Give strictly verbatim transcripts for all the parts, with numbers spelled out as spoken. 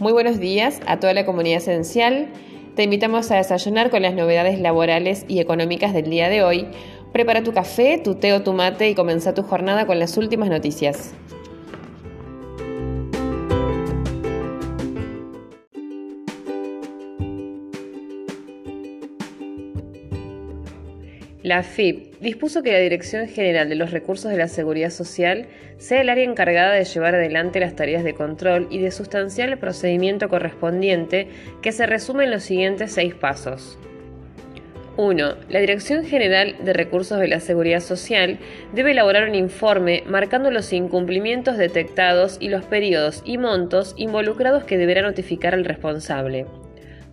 Muy buenos días a toda la comunidad esencial. Te invitamos a desayunar con las novedades laborales y económicas del día de hoy. Prepara tu café, tu té o tu mate y comenzá tu jornada con las últimas noticias. La A F I P dispuso que la Dirección General de los Recursos de la Seguridad Social sea el área encargada de llevar adelante las tareas de control y de sustanciar el procedimiento correspondiente, que se resume en los siguientes seis pasos. uno. La Dirección General de Recursos de la Seguridad Social debe elaborar un informe marcando los incumplimientos detectados y los periodos y montos involucrados que deberá notificar al responsable.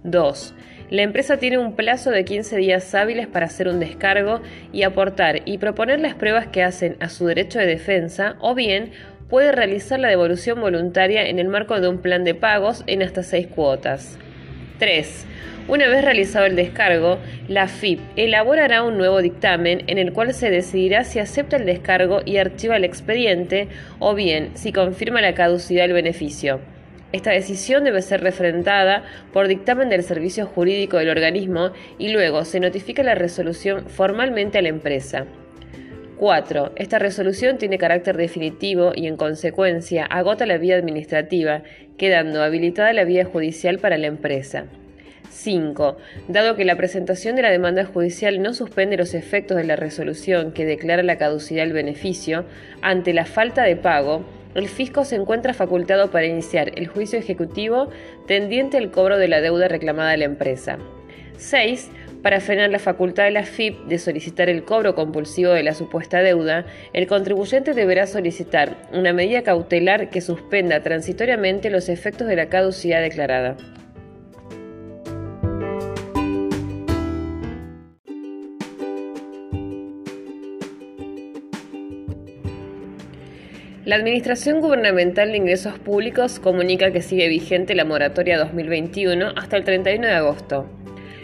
dos. La empresa tiene un plazo de quince días hábiles para hacer un descargo y aportar y proponer las pruebas que hacen a su derecho de defensa, o bien puede realizar la devolución voluntaria en el marco de un plan de pagos en hasta seis cuotas. tres. Una vez realizado el descargo, la A F I P elaborará un nuevo dictamen en el cual se decidirá si acepta el descargo y archiva el expediente, o bien si confirma la caducidad del beneficio. Esta decisión debe ser refrendada por dictamen del servicio jurídico del organismo y luego se notifica la resolución formalmente a la empresa. cuatro. Esta resolución tiene carácter definitivo y, en consecuencia, agota la vía administrativa, quedando habilitada la vía judicial para la empresa. cinco. Dado que la presentación de la demanda judicial no suspende los efectos de la resolución que declara la caducidad del beneficio, ante la falta de pago, el fisco se encuentra facultado para iniciar el juicio ejecutivo tendiente al cobro de la deuda reclamada a la empresa. seis. Para frenar la facultad de la A F I P de solicitar el cobro compulsivo de la supuesta deuda, el contribuyente deberá solicitar una medida cautelar que suspenda transitoriamente los efectos de la caducidad declarada. La Administración Gubernamental de Ingresos Públicos comunica que sigue vigente la moratoria dos mil veintiuno hasta el treinta y uno de agosto.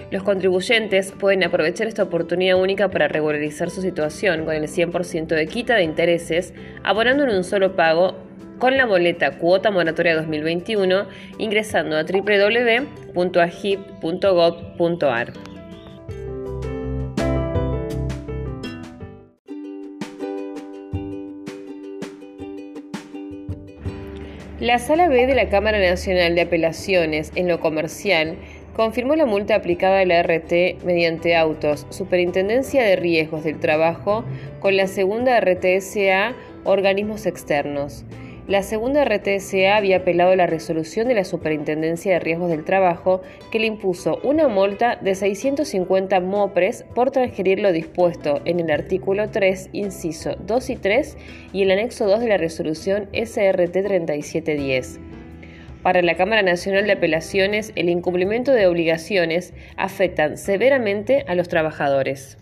Los contribuyentes pueden aprovechar esta oportunidad única para regularizar su situación con el cien por ciento de quita de intereses, abonando en un solo pago con la boleta Cuota Moratoria dos mil veintiuno, ingresando a doble u doble u doble u punto a g i p punto gob punto a r. La Sala B de la Cámara Nacional de Apelaciones en lo Comercial confirmó la multa aplicada a la A R T mediante autos Superintendencia de Riesgos del Trabajo con la Segunda A R T S A organismos externos. La Segunda A R T S A había apelado la resolución de la Superintendencia de Riesgos del Trabajo que le impuso una multa de seiscientos cincuenta MOPRES por transgredir lo dispuesto en el artículo tres, inciso dos y tres y el anexo dos de la resolución S R T treinta y siete diez. Para la Cámara Nacional de Apelaciones, el incumplimiento de obligaciones afectan severamente a los trabajadores.